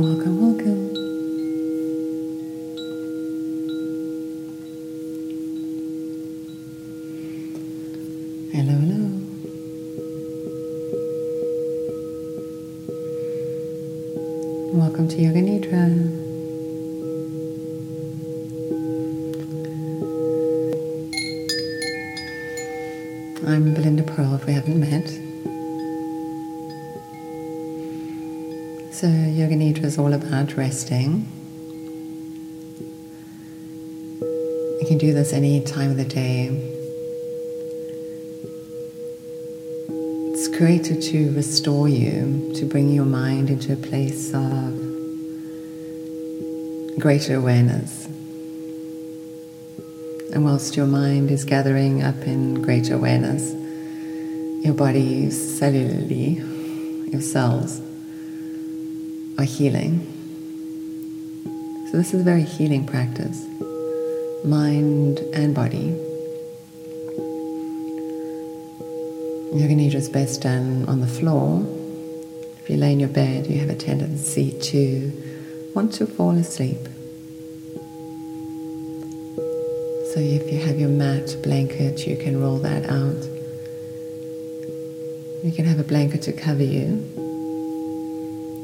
Welcome, welcome. Hello, hello. Welcome to Yoga Nidra. I'm Belinda Pearl, if we haven't met. So Yoga Nidra is all about resting. You can do this any time of the day. It's created to restore you, to bring your mind into a place of greater awareness. And whilst your mind is gathering up in greater awareness, your body cellularly, your cells, are healing. So this is a very healing practice, mind and body. Yoga Nidra is best done on the floor. If you lay in your bed, you have a tendency to want to fall asleep. So if you have your mat, blanket, you can roll that out. You can have a blanket to cover you.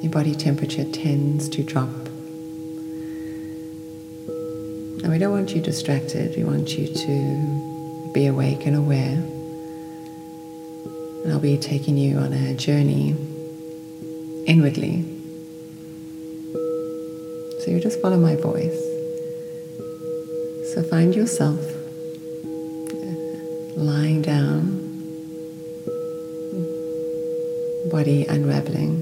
Your body temperature tends to drop. And we don't want you distracted, we want you to be awake and aware. And I'll be taking you on a journey inwardly. So you just follow my voice. So find yourself lying down, body unraveling.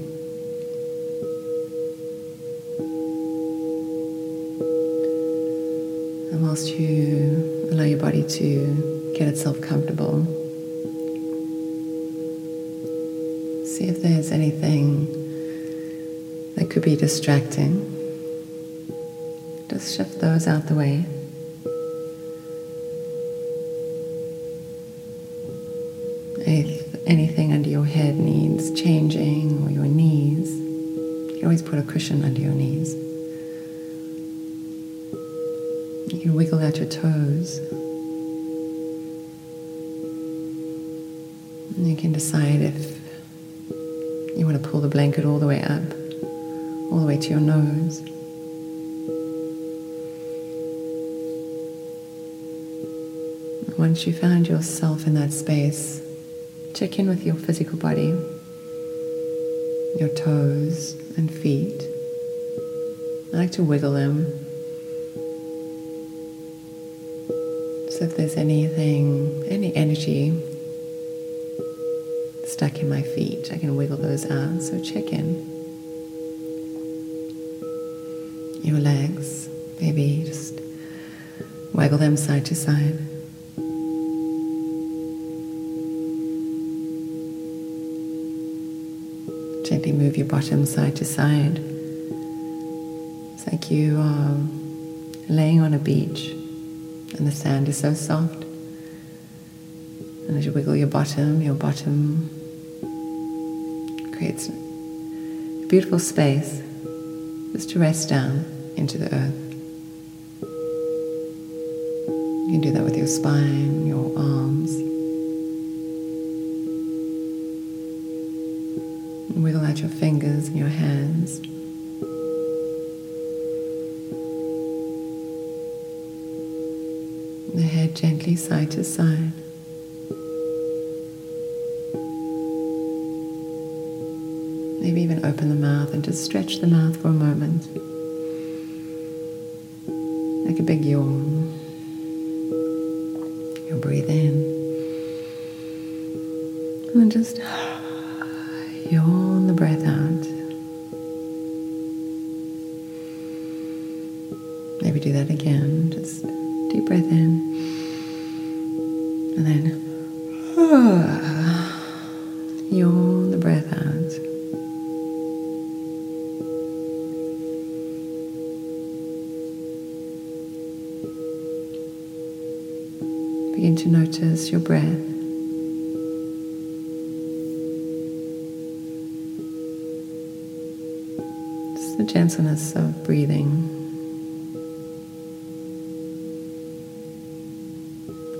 Whilst you allow your body to get itself comfortable, see if there's anything that could be distracting. Just shift those out the way. If anything under your head needs changing, or your knees, you can always put a cushion under your knees. You can wiggle out your toes. And you can decide if you want to pull the blanket all the way up, all the way to your nose. And once you found yourself in that space, check in with your physical body, your toes and feet. I like to wiggle them. So if there's anything, any energy stuck in my feet, I can wiggle those out. So check in. Your legs, maybe just wiggle them side to side. Gently move your bottom side to side. It's like you are laying on a beach. And the sand is so soft. And as you wiggle your bottom creates a beautiful space just to rest down into the earth. You can do that with your spine, your arms. And wiggle out your fingers and your hands. The head gently side to side. Maybe even open the mouth and just stretch the mouth for a moment. Like a big yawn. You'll breathe in. And just yawn the breath out. Maybe do that again. Just deep breath in, and then yawn the breath out. Begin to notice your breath. Just just the gentleness of breathing.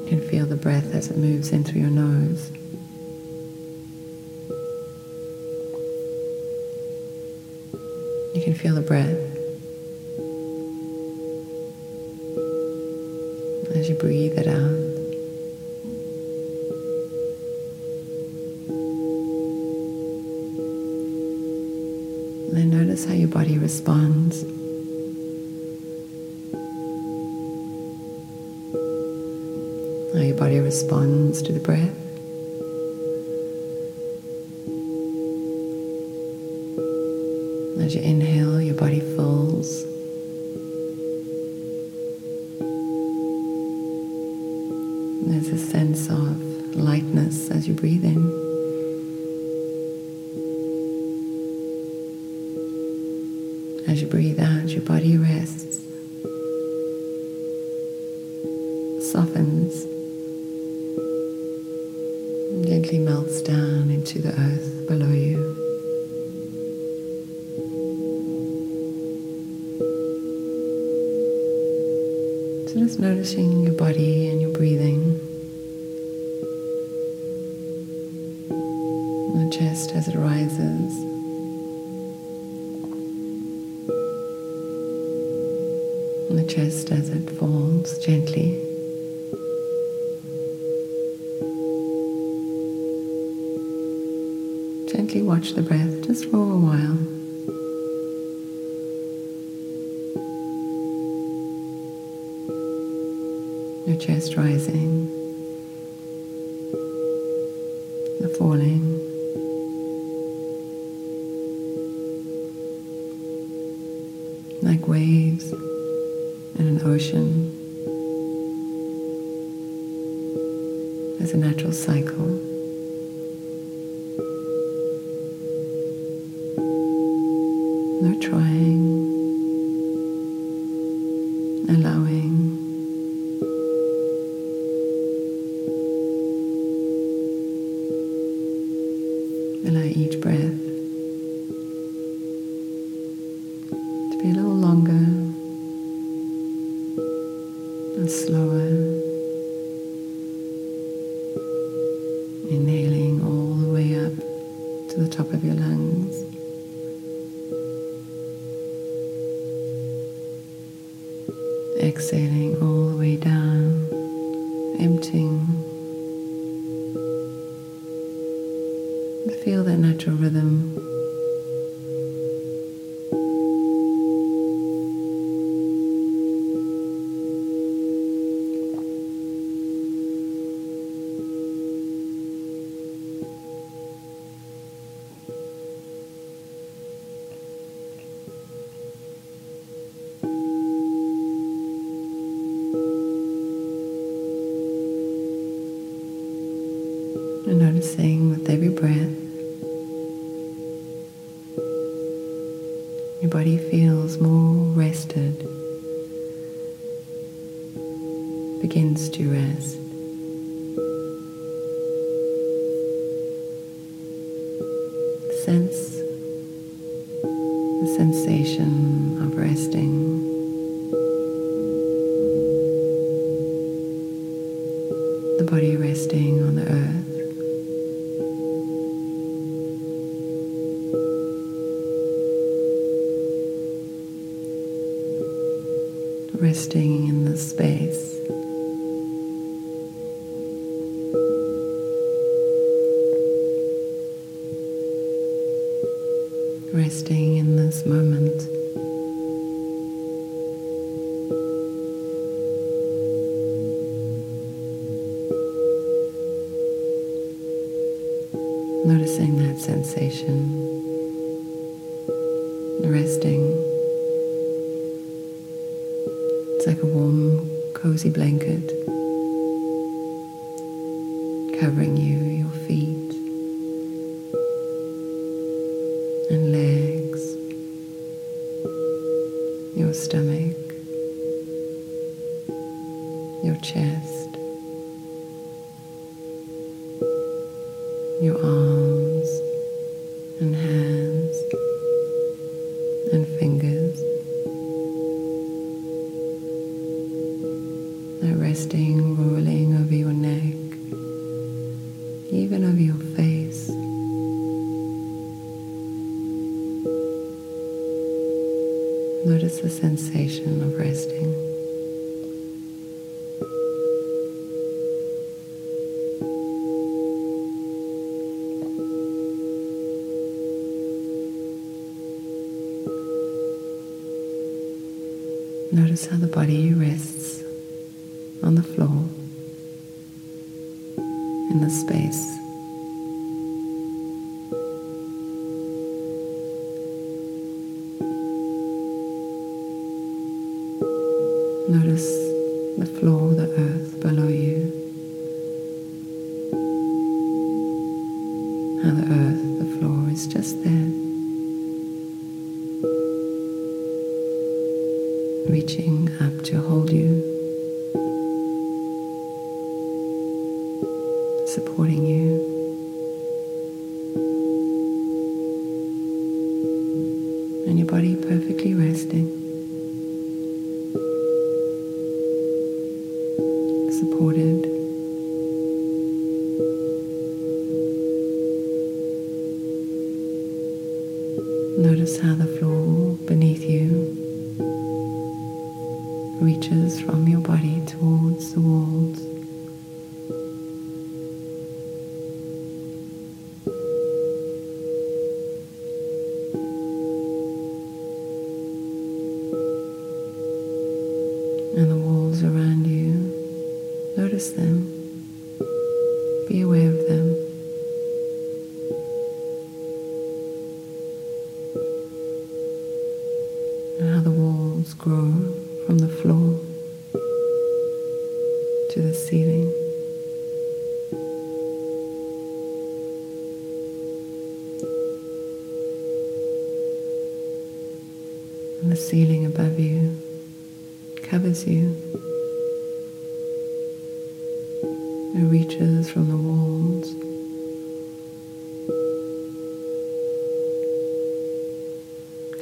You can feel the breath as it moves in through your nose. You can feel the breath as you breathe it out. And then notice how your body responds. How your body responds to the breath. As you inhale, your body fills. There's a sense of lightness as you breathe in. As you breathe out, your body rests, softens, and gently melts down into the earth below you. So just noticing your body and your breathing, the chest as it rises, and the chest as it falls gently. Gently watch the breath just for a while. Your chest rising, the falling. Like waves in an ocean, there's a natural cycle. No trying, allowing. Allow each breath to be a little longer and slower, inhaling all the way up to the top of your lungs, exhaling all the way down, emptying. Feel that natural rhythm. And noticing with every breath, your body feels more rested, begins to rest. Sense the sensation of resting. The body resting on the earth. Resting in the space. Resting in this moment. Noticing that sensation. Resting. It's like a warm, cozy blanket covering you, your feet and legs, your stomach, your chest, your arms and hands and face. fingers are resting, rolling over your neck, even over your face. Notice the sensation of resting. Notice how the body rests on the floor, in the space. Notice the floor, the earth below you, how the earth, the floor is just there, reaching up to hold you, supporting you. And your body perfectly resting, supported. Notice how the floor beneath you reaches from your body towards the walls. And the walls around you, notice them, be aware of them. And how the walls grow from the floor to the ceiling. And the ceiling above you covers you. It reaches from the walls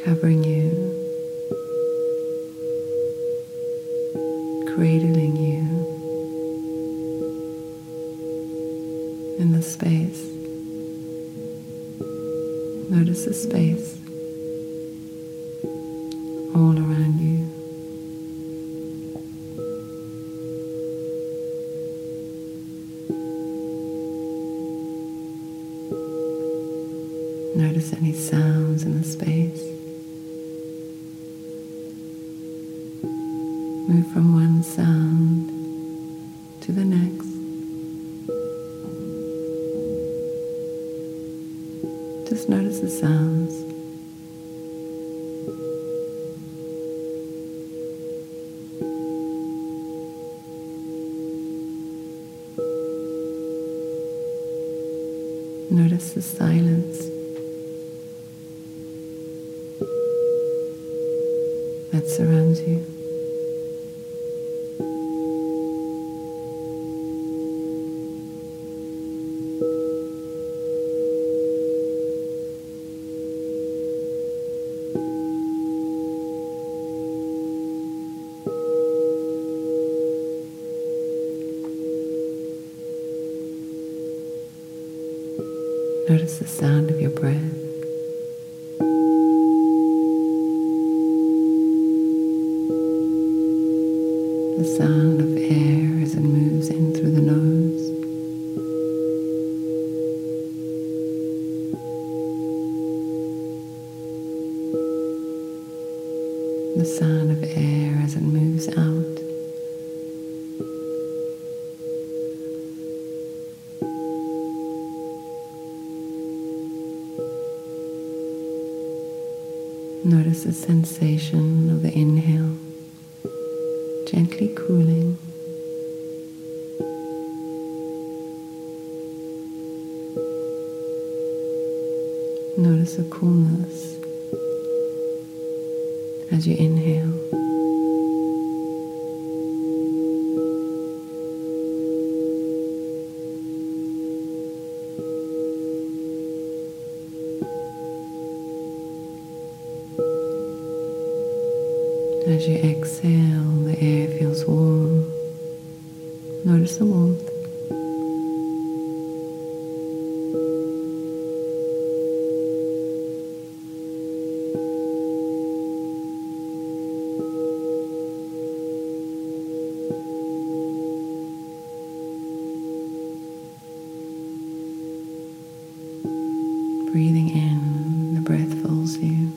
covering you, cradling you in the space. Notice the space all around you. Notice any sounds in the space. Move from one sound to the next, just notice the sounds. Notice the silence that surrounds you. Notice the sound of your breath. The sound of air as it moves in through the nose. The sound of air as it moves out. Notice the sensation of the inhale, gently cooling. Notice the coolness as you inhale. As you exhale, the air feels warm. Notice the warmth. Breathing in, the breath fills you.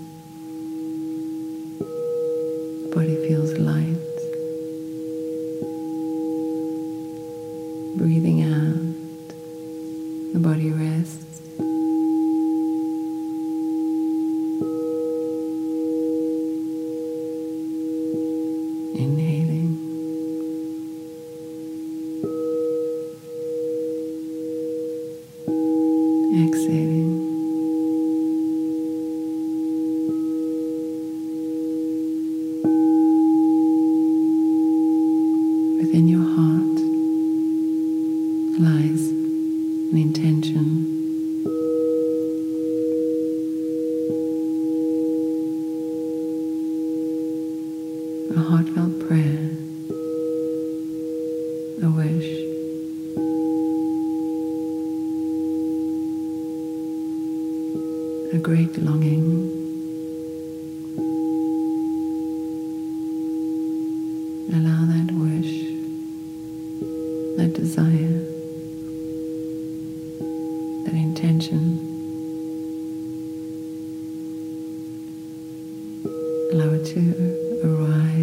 The body feels light. Breathing out, the body rests. Inhaling. Exhaling. Within your heart lies an intention. A heartfelt prayer. A wish. A great longing. Allow that wish, that desire, that intention, allow it to arise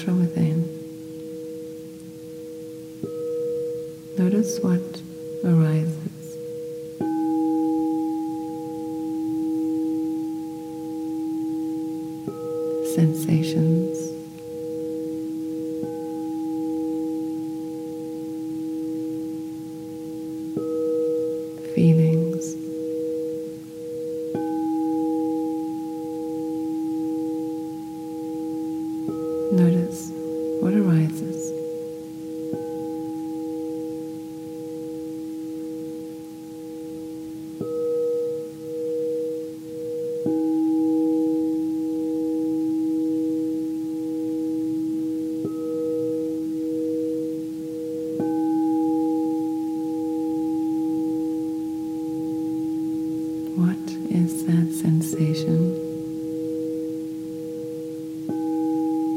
from within. Notice what arises. Sensations. Feelings, notice what arises. What is that sensation?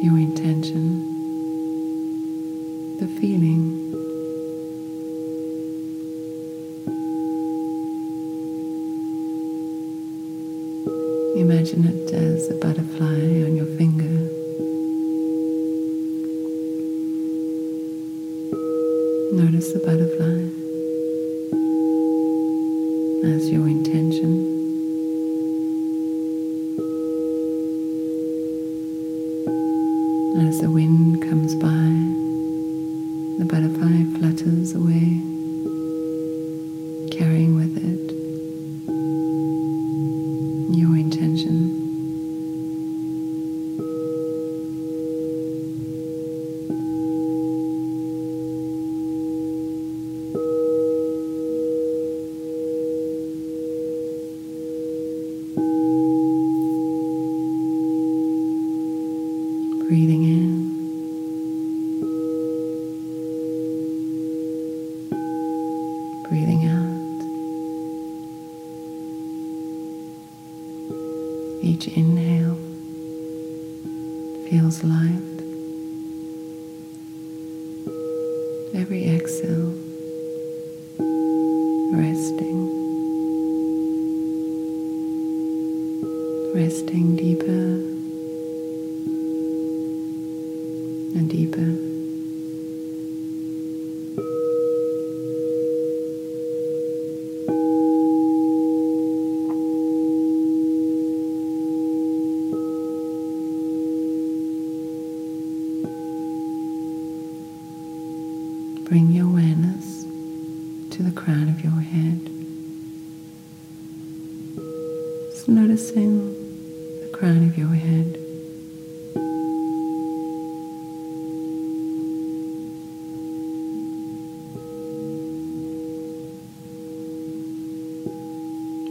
Your intention, the feeling. Imagine it as a butterfly on your finger. Notice the butterfly. As your intention, as the wind comes by, the butterfly flutters away, carrying with it your intention. Breathing in, breathing out. Each inhale feels light. Every exhale, resting deeper and deeper. Bring your awareness to the crown of your head. Just noticing the crown of your head.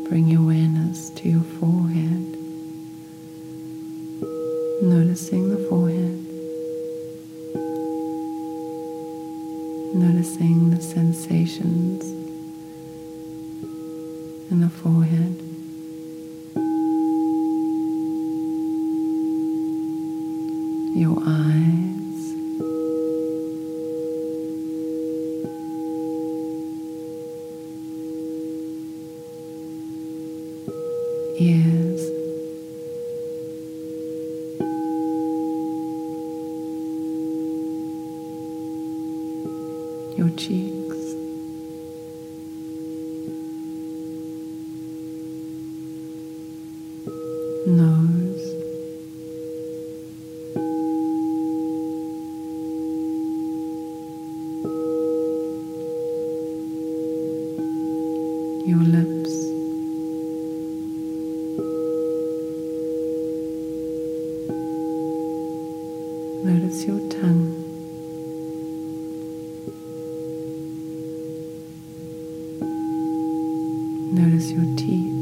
Bring your awareness to your forehead, and the forehead. Your eyes, ears, your cheeks, nose, your lips, notice your tongue, notice your teeth,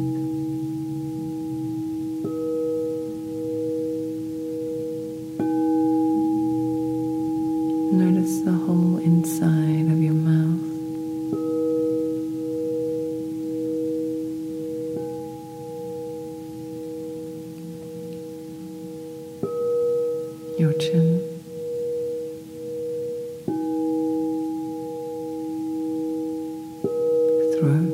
notice the whole inside of your mouth. Your chin, throat,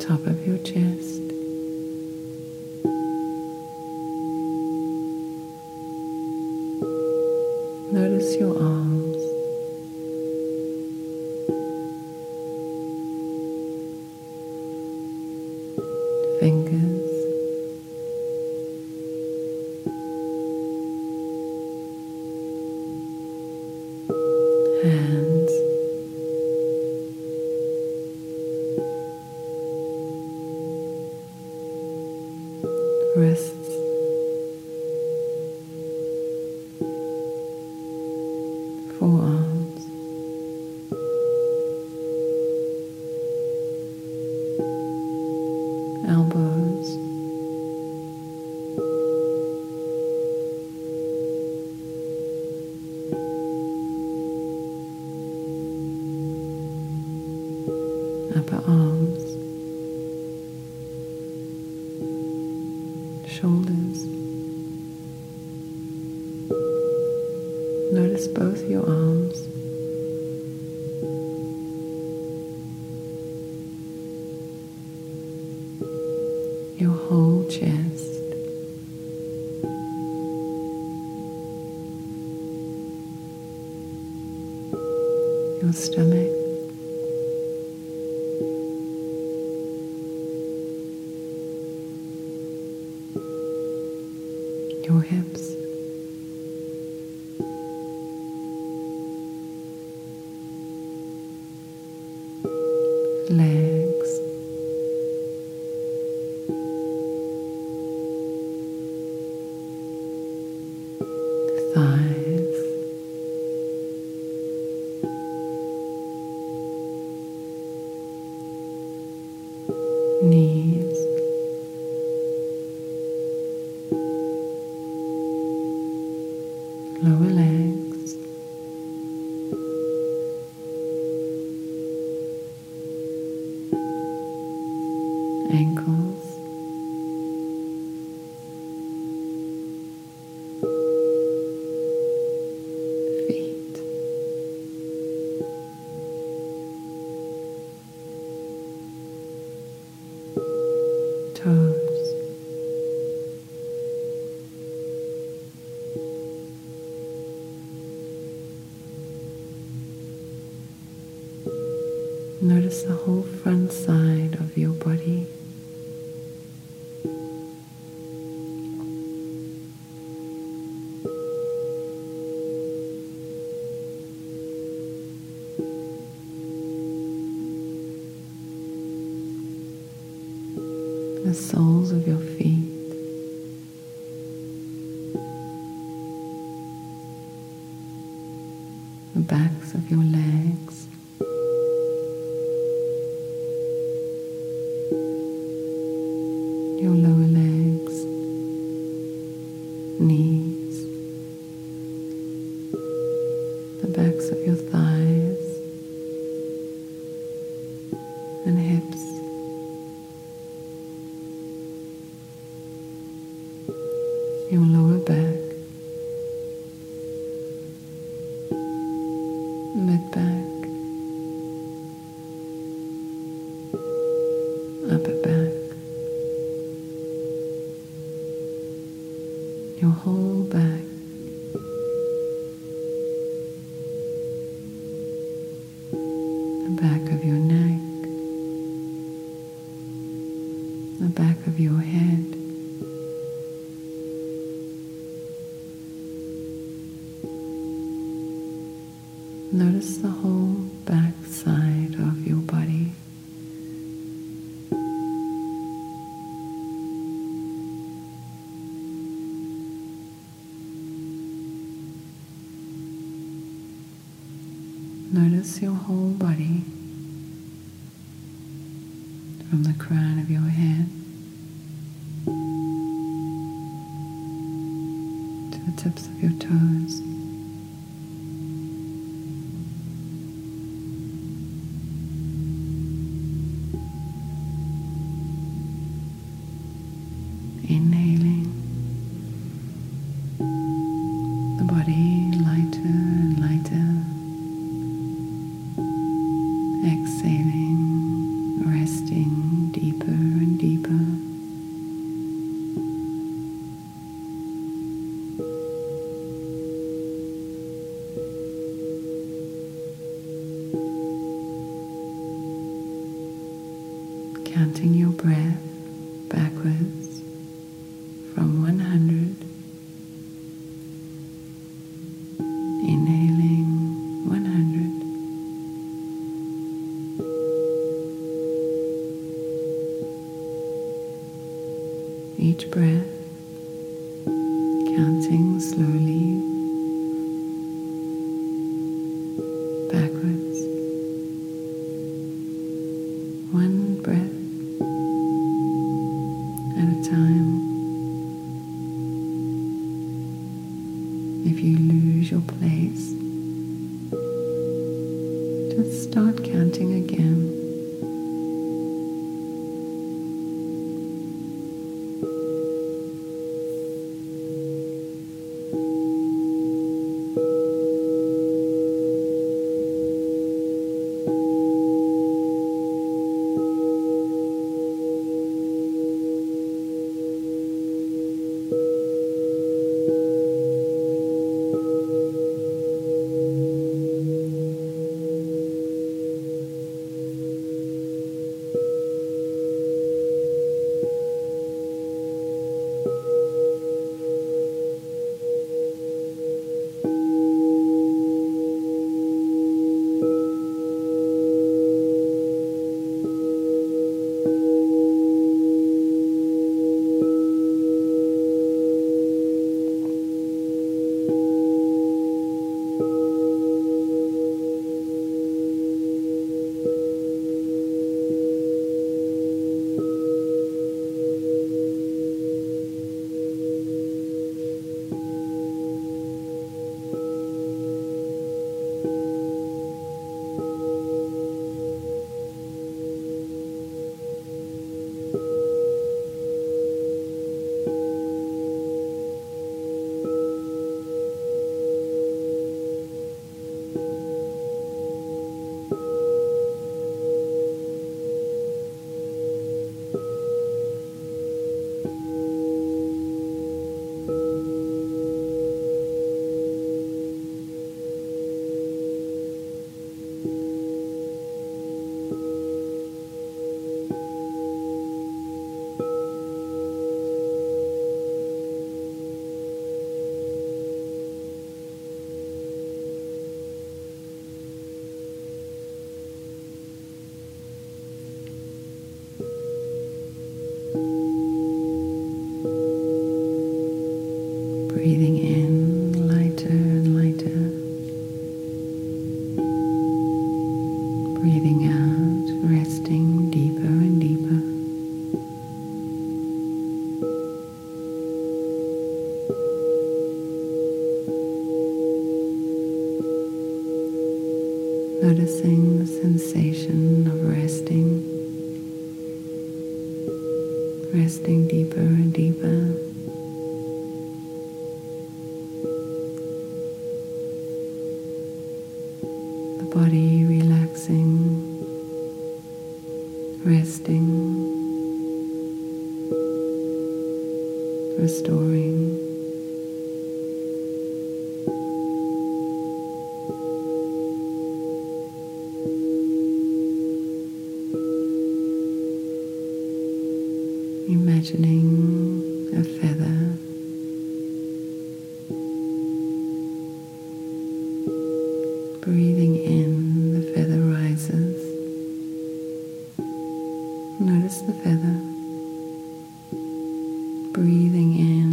top of your chest, notice your arms, fingers, hands, wrists, forearms, elbows, upper arms, shoulders. Notice both your arms. Your whole chest, your stomach, your hips, legs, thighs, knees, lower legs, ankles, toes, notice the whole front side of your body, the soles of your feet, the backs of your legs, your lower legs, knees, back of your neck, the back of your head. Notice the whole back side of your body. Notice your whole body, from the crown of your head to the tips of your toes. Inhaling, the body lighter and lighter, exhaling, resting deeper and deeper, counting your breath backwards. From 100, inhaling 100. Each breath, counting slowly backwards. One breath at a time. If you lose your place, just start counting again. Breathing in lighter and lighter, breathing out, resting deeper and deeper, noticing the sensation of resting, resting deeper and deeper. Body relaxing, resting, restoring. imagining a feather. Breathing in, the feather rises. Notice the feather. Breathing in,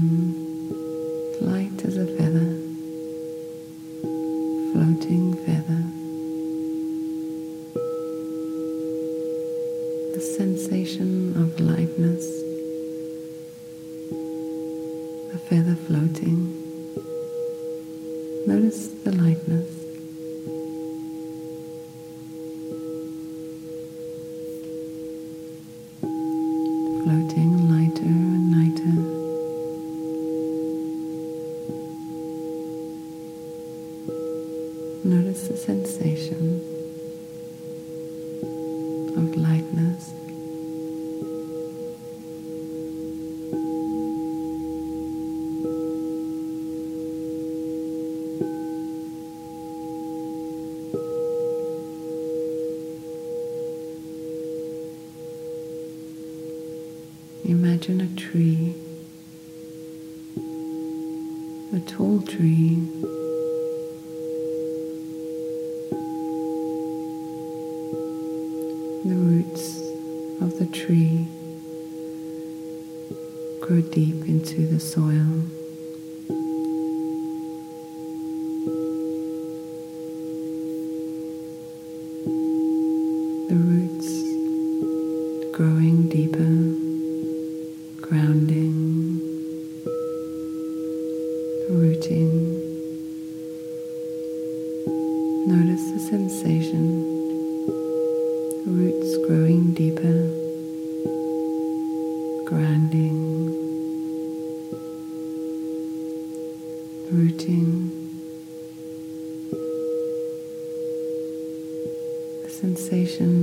light as a feather, floating feather. The sensation of lightness, a feather floating. Notice the lightness. Floating lighter and lighter. Notice the sensation of lightness. Imagine a tree, a tall tree. The roots of the tree grow deep into the soil. The roots growing deeper. Grounding, rooting. Notice the sensation, roots growing deeper, grounding, rooting. The sensation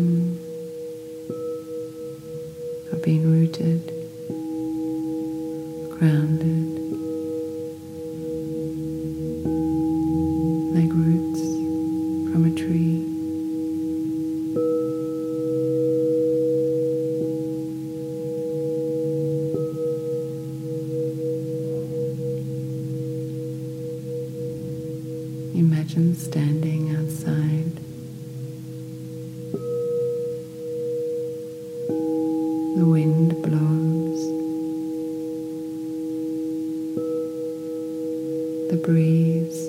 of being rooted, grounded, like roots from a tree. Imagine standing outside. The wind blows. The breeze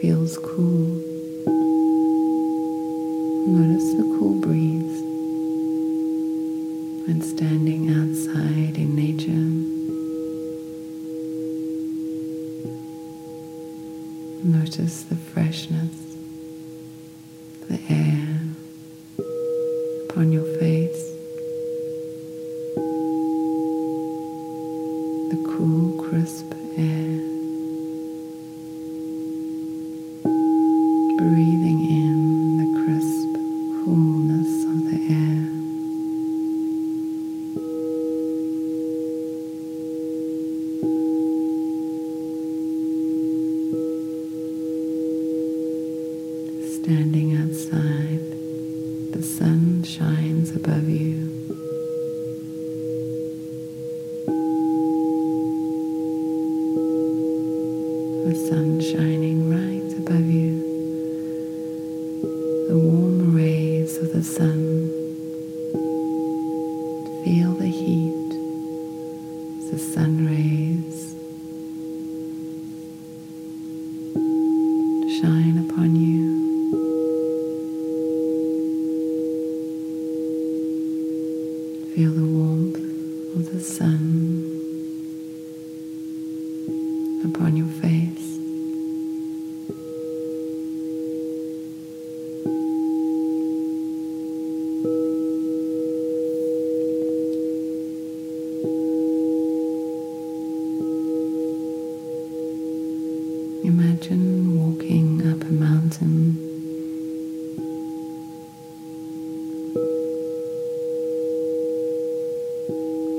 feels cool. Notice the cool breeze when standing outside in nature. Notice the freshness, the air upon your face, the cool, crisp air. Breathing in the crisp coolness of the air. Standing outside, the sun shines above you. The sun shining right above you. The warm rays of the sun. Feel the heat, the sun rays shine upon you. Feel the warmth of the sun upon your face. Imagine walking up a mountain.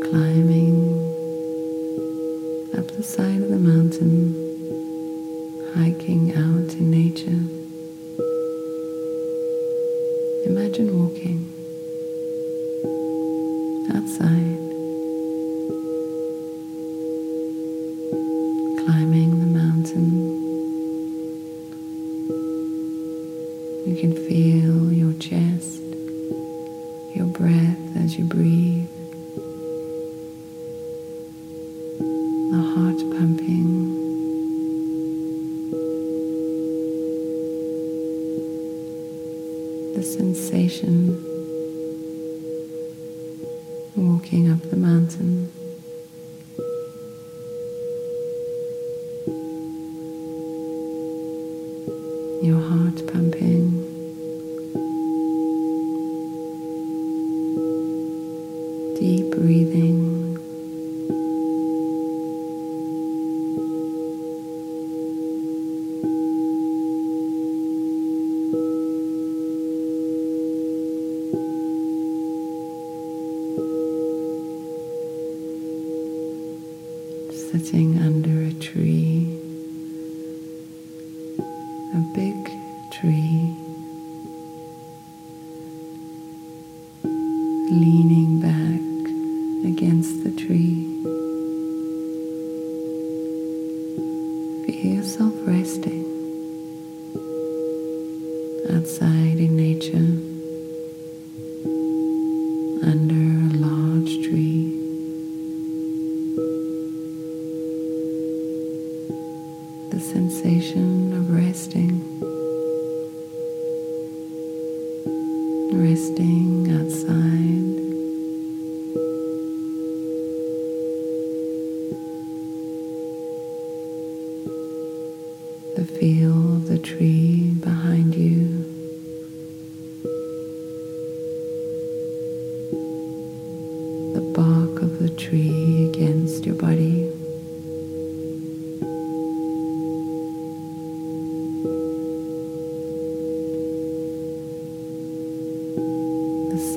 Climbing up the side of the mountain, hiking out in nature. Imagine walking outside. through your chest, your breath as you breathe, the heart pumping. The sensation walking up the mountain. Your heart pumping. Deep breathing. Sitting under a tree. A big tree, leaning back against the tree. Feel yourself resting outside in nature, under a large tree. The sensation of resting outside, the feel of the tree behind you, the bark of the tree against your body.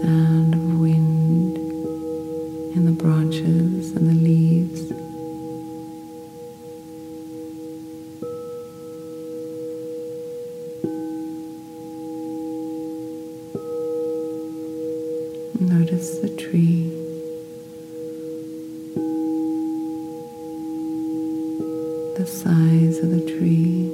Sound of wind in the branches and the leaves. Notice the tree. The size of the tree.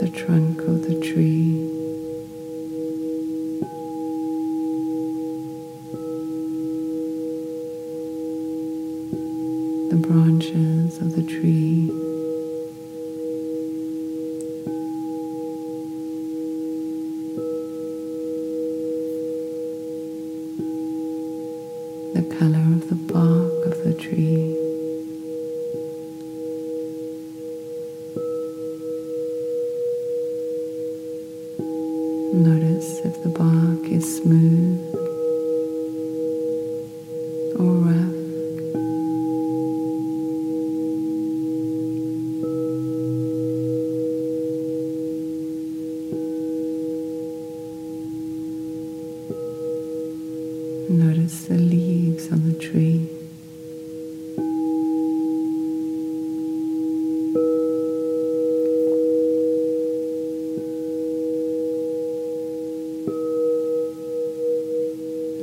The trunk of the tree, the branches of the tree, the color of the bark of the tree. Notice if the bark is smooth or rough. Notice the leaves on the tree.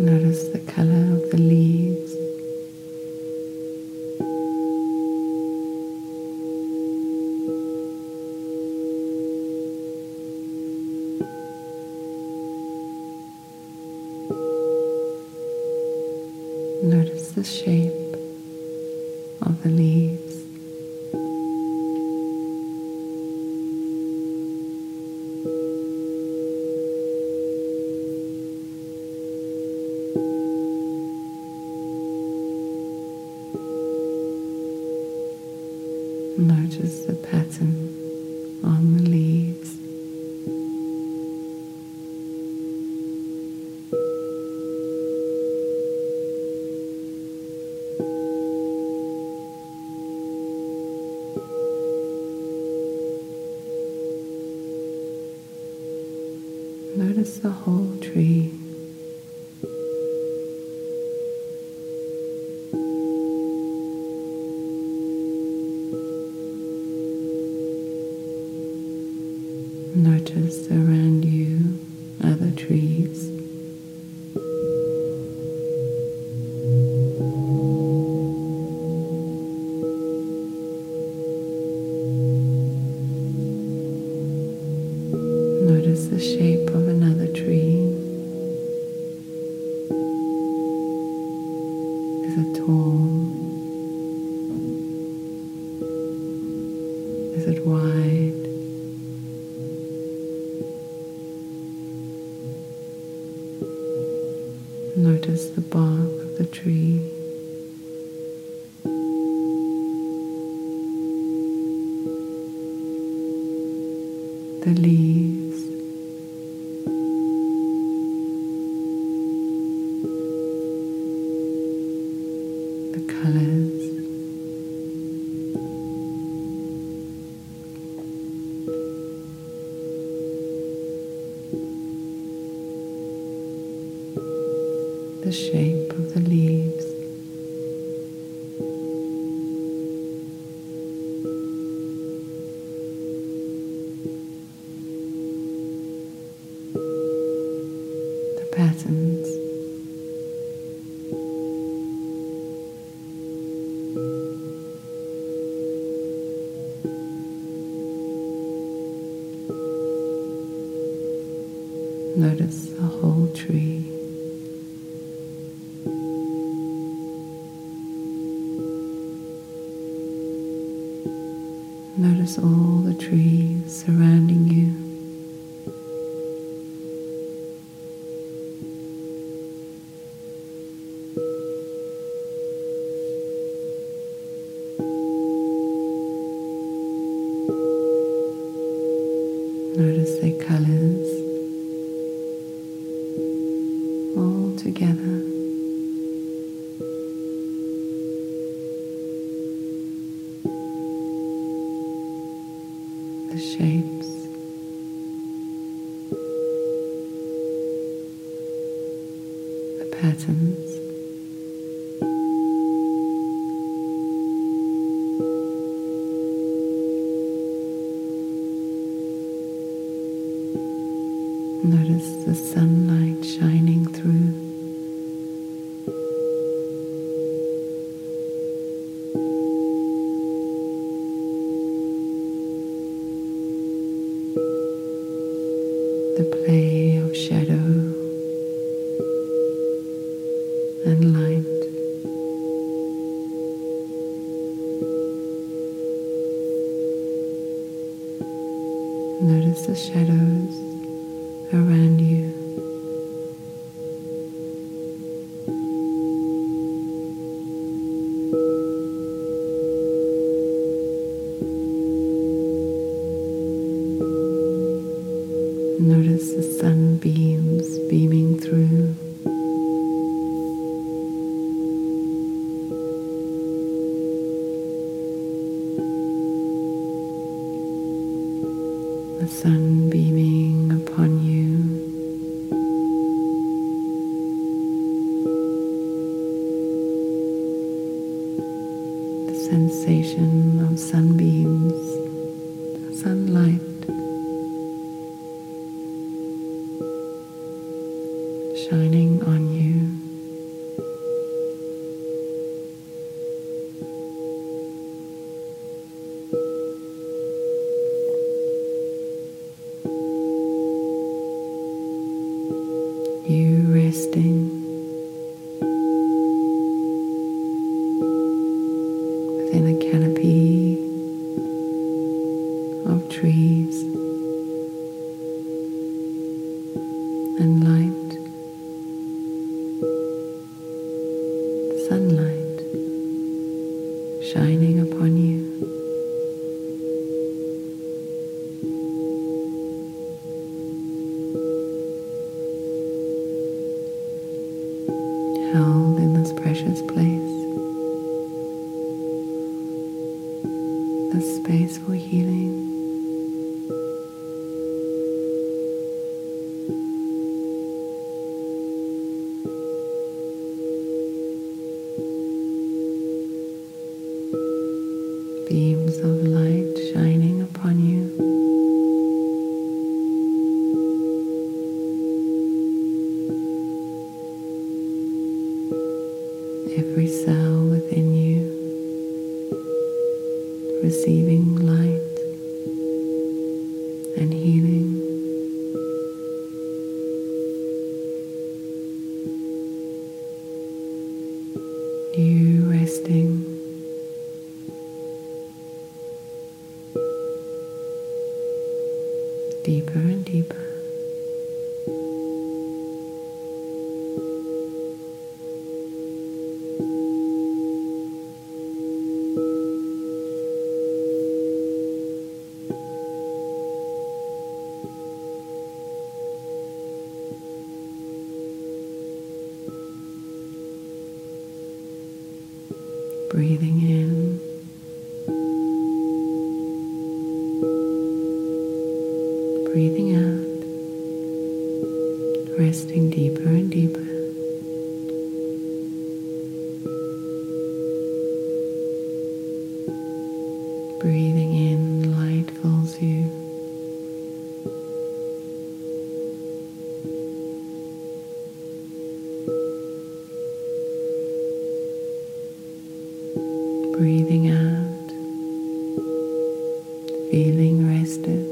Notice the color of the leaves. Notice the shape of the leaves. Notice the pattern on the leaves. Notice the whole tree. Notice around you other trees. it wide. Notice the bark of the tree. The leaves. The colors. The shape of the leaves, the patterns, notice the whole tree. Notice all the trees surrounding you. Notice their colors all together. The shapes, the patterns, notice the sunlight shining through, the play of shadow and light. Notice the shadows around you. Notice the sunbeams beaming through. The sun beaming upon you. The sensation of sunbeams, sunlight. Shining on you. You resting within a canopy of trees and light. Sunlight shining upon you. Held in this precious place, this space for healing. Beams of light shining upon you. Every cell within you receiving light and healing. You resting deeper and deeper. Breathing in . Breathing out, resting deeper and deeper. Breathing in, light fills you. Breathing out, feeling rested.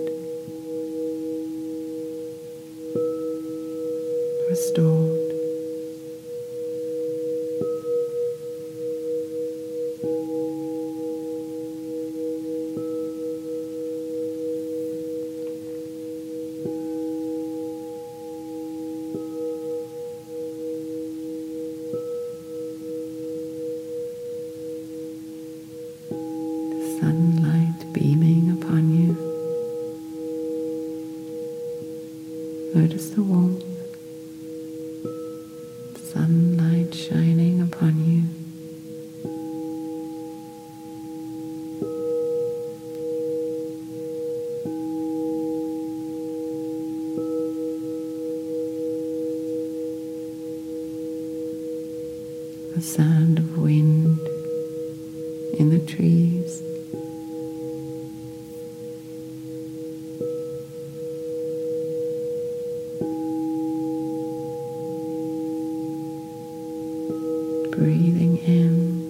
Restored. Sunlight beaming upon you. Notice the warmth. Sunlight shining upon you. The sound of wind in the trees. Breathing in,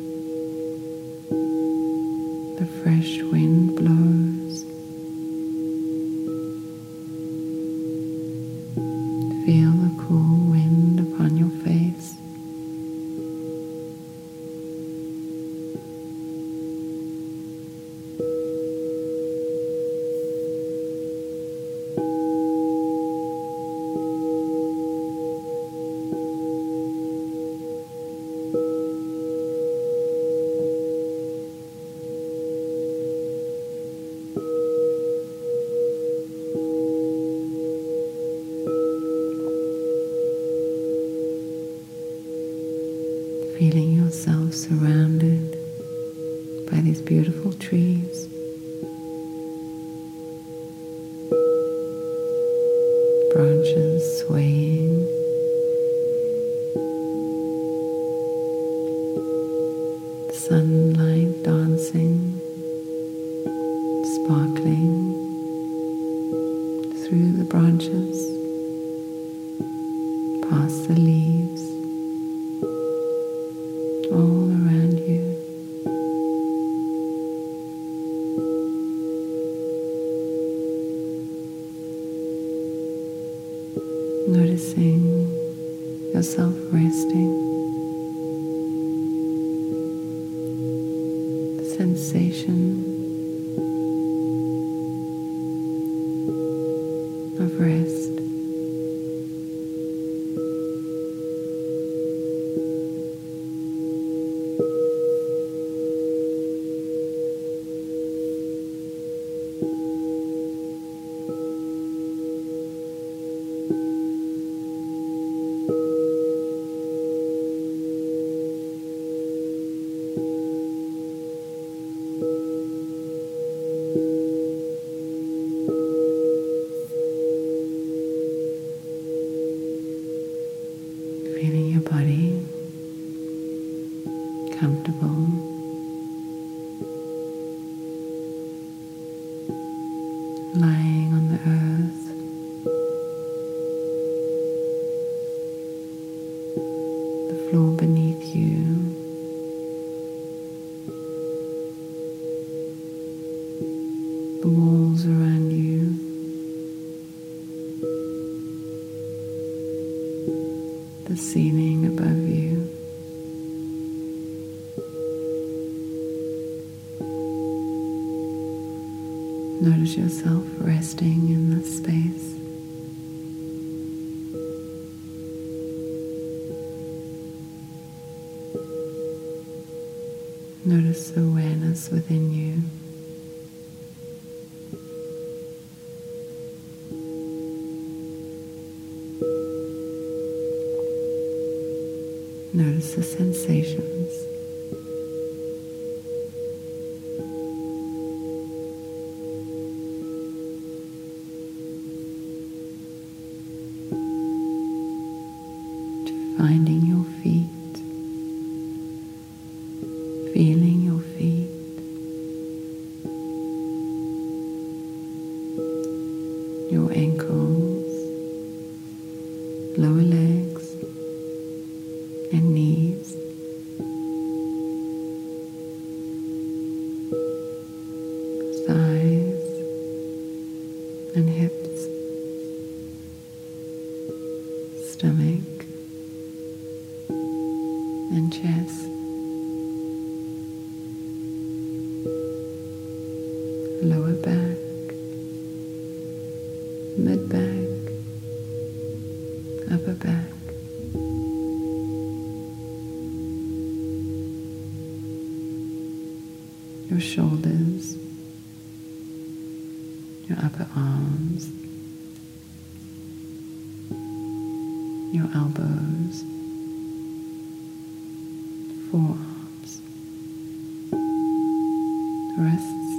the fresh wind blows. Feel the cool wind upon your face. Feeling yourself surrounded by these beautiful trees, branches swaying, sunlight dancing, sparkling through the branches, past the leaves. All around you. Noticing yourself resting. The sensation of rest. Feeling your body comfortable, lying on the earth, the floor beneath you, the walls around you. The ceiling above you. Notice yourself resting in this space. Notice the awareness within you. Notice the sensations. To finding your feet. Feeling your feet. Your ankles. Lower legs. And knees. Thighs and hips, stomach and chest, lower back, mid back, upper back. Your shoulders, your upper arms, your elbows, forearms, wrists,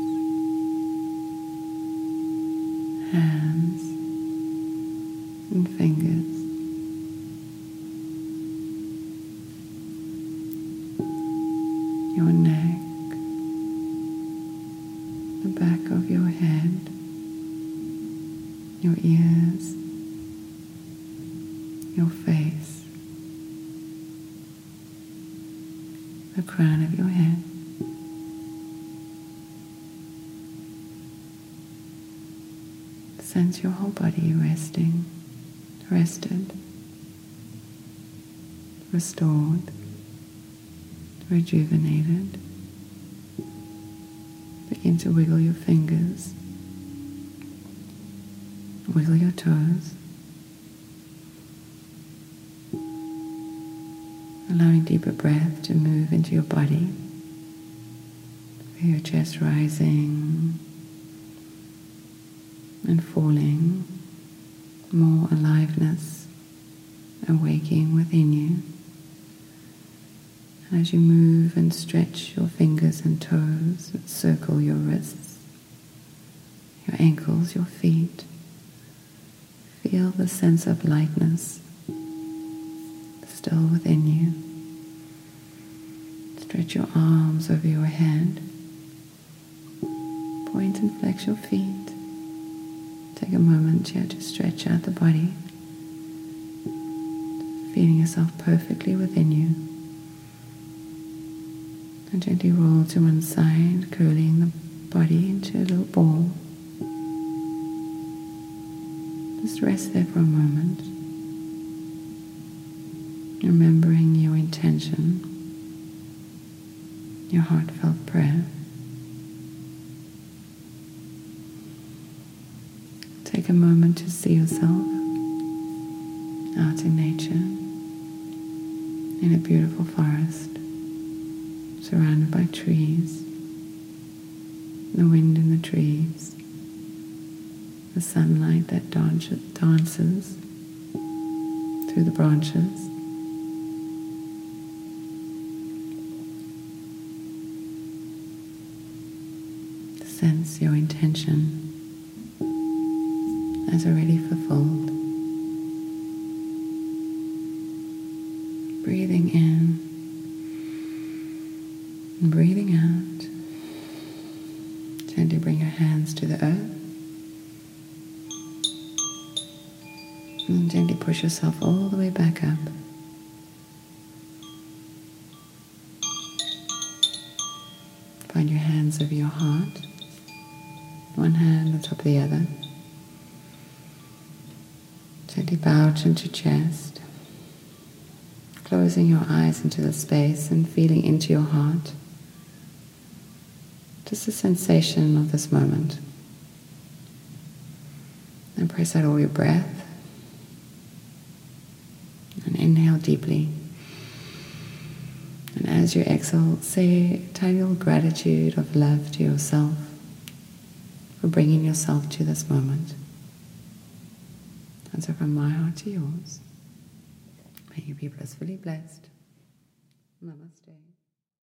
hands, and fingers. Your neck. The back of your head, your ears, your face, the crown of your head. Sense your whole body rested, restored, rejuvenated. Begin to wiggle your fingers, wiggle your toes, allowing deeper breath to move into your body, feel your chest rising and falling, more aliveness awaking within you. As you move and stretch your fingers and toes, and circle your wrists, your ankles, your feet, feel the sense of lightness still within you. Stretch your arms over your head, point and flex your feet. Take a moment here to stretch out the body, feeling yourself perfectly within you. And gently roll to one side, curling the body into a little ball. Just rest there for a moment, remembering your intention, your heartfelt prayer. Take a moment to see yourself out in nature, in a beautiful forest. Surrounded by trees, the wind in the trees, the sunlight that dances through the branches. Sense your intention as already fulfilled. Breathing in. And breathing out, gently bring your hands to the earth and gently push yourself all the way back up. Find your hands over your heart, one hand on top of the other. Gently bow into chest, closing your eyes into the space and feeling into your heart. Just the sensation of this moment. Then press out all your breath. And inhale deeply. And as you exhale, say a tiny little gratitude of love to yourself for bringing yourself to this moment. And so from my heart to yours, may you be blissfully blessed. Namaste.